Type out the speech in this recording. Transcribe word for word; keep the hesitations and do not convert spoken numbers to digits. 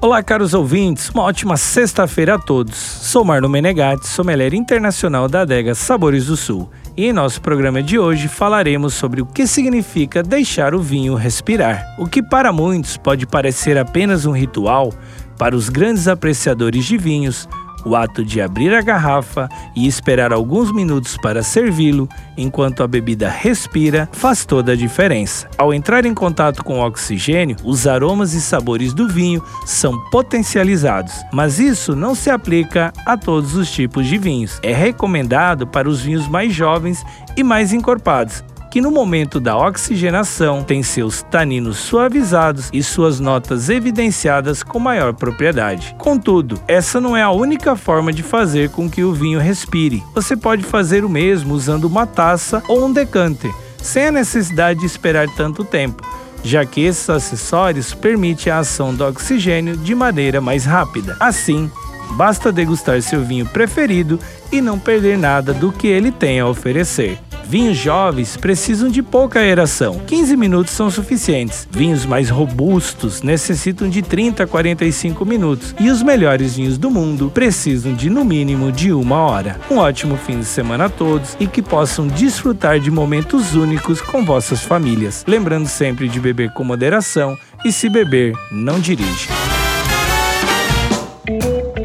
Olá, caros ouvintes, uma ótima sexta-feira a todos. Sou Marlon Menegatti, sommelier internacional da Adega Sabores do Sul. E em nosso programa de hoje falaremos sobre o que significa deixar o vinho respirar. O que para muitos pode parecer apenas um ritual, para os grandes apreciadores de vinhos, o ato de abrir a garrafa e esperar alguns minutos para servi-lo, enquanto a bebida respira, faz toda a diferença. Ao entrar em contato com o oxigênio, os aromas e sabores do vinho são potencializados, mas isso não se aplica a todos os tipos de vinhos. É recomendado para os vinhos mais jovens e mais encorpados, que no momento da oxigenação tem seus taninos suavizados e suas notas evidenciadas com maior propriedade. Contudo, essa não é a única forma de fazer com que o vinho respire. Você pode fazer o mesmo usando uma taça ou um decanter, sem a necessidade de esperar tanto tempo, já que esses acessórios permitem a ação do oxigênio de maneira mais rápida. Assim, basta degustar seu vinho preferido e não perder nada do que ele tem a oferecer. Vinhos jovens precisam de pouca aeração, quinze minutos são suficientes. Vinhos mais robustos necessitam de trinta a quarenta e cinco minutos e os melhores vinhos do mundo precisam de no mínimo de uma hora. Um ótimo fim de semana a todos e que possam desfrutar de momentos únicos com vossas famílias. Lembrando sempre de beber com moderação e se beber, não dirige.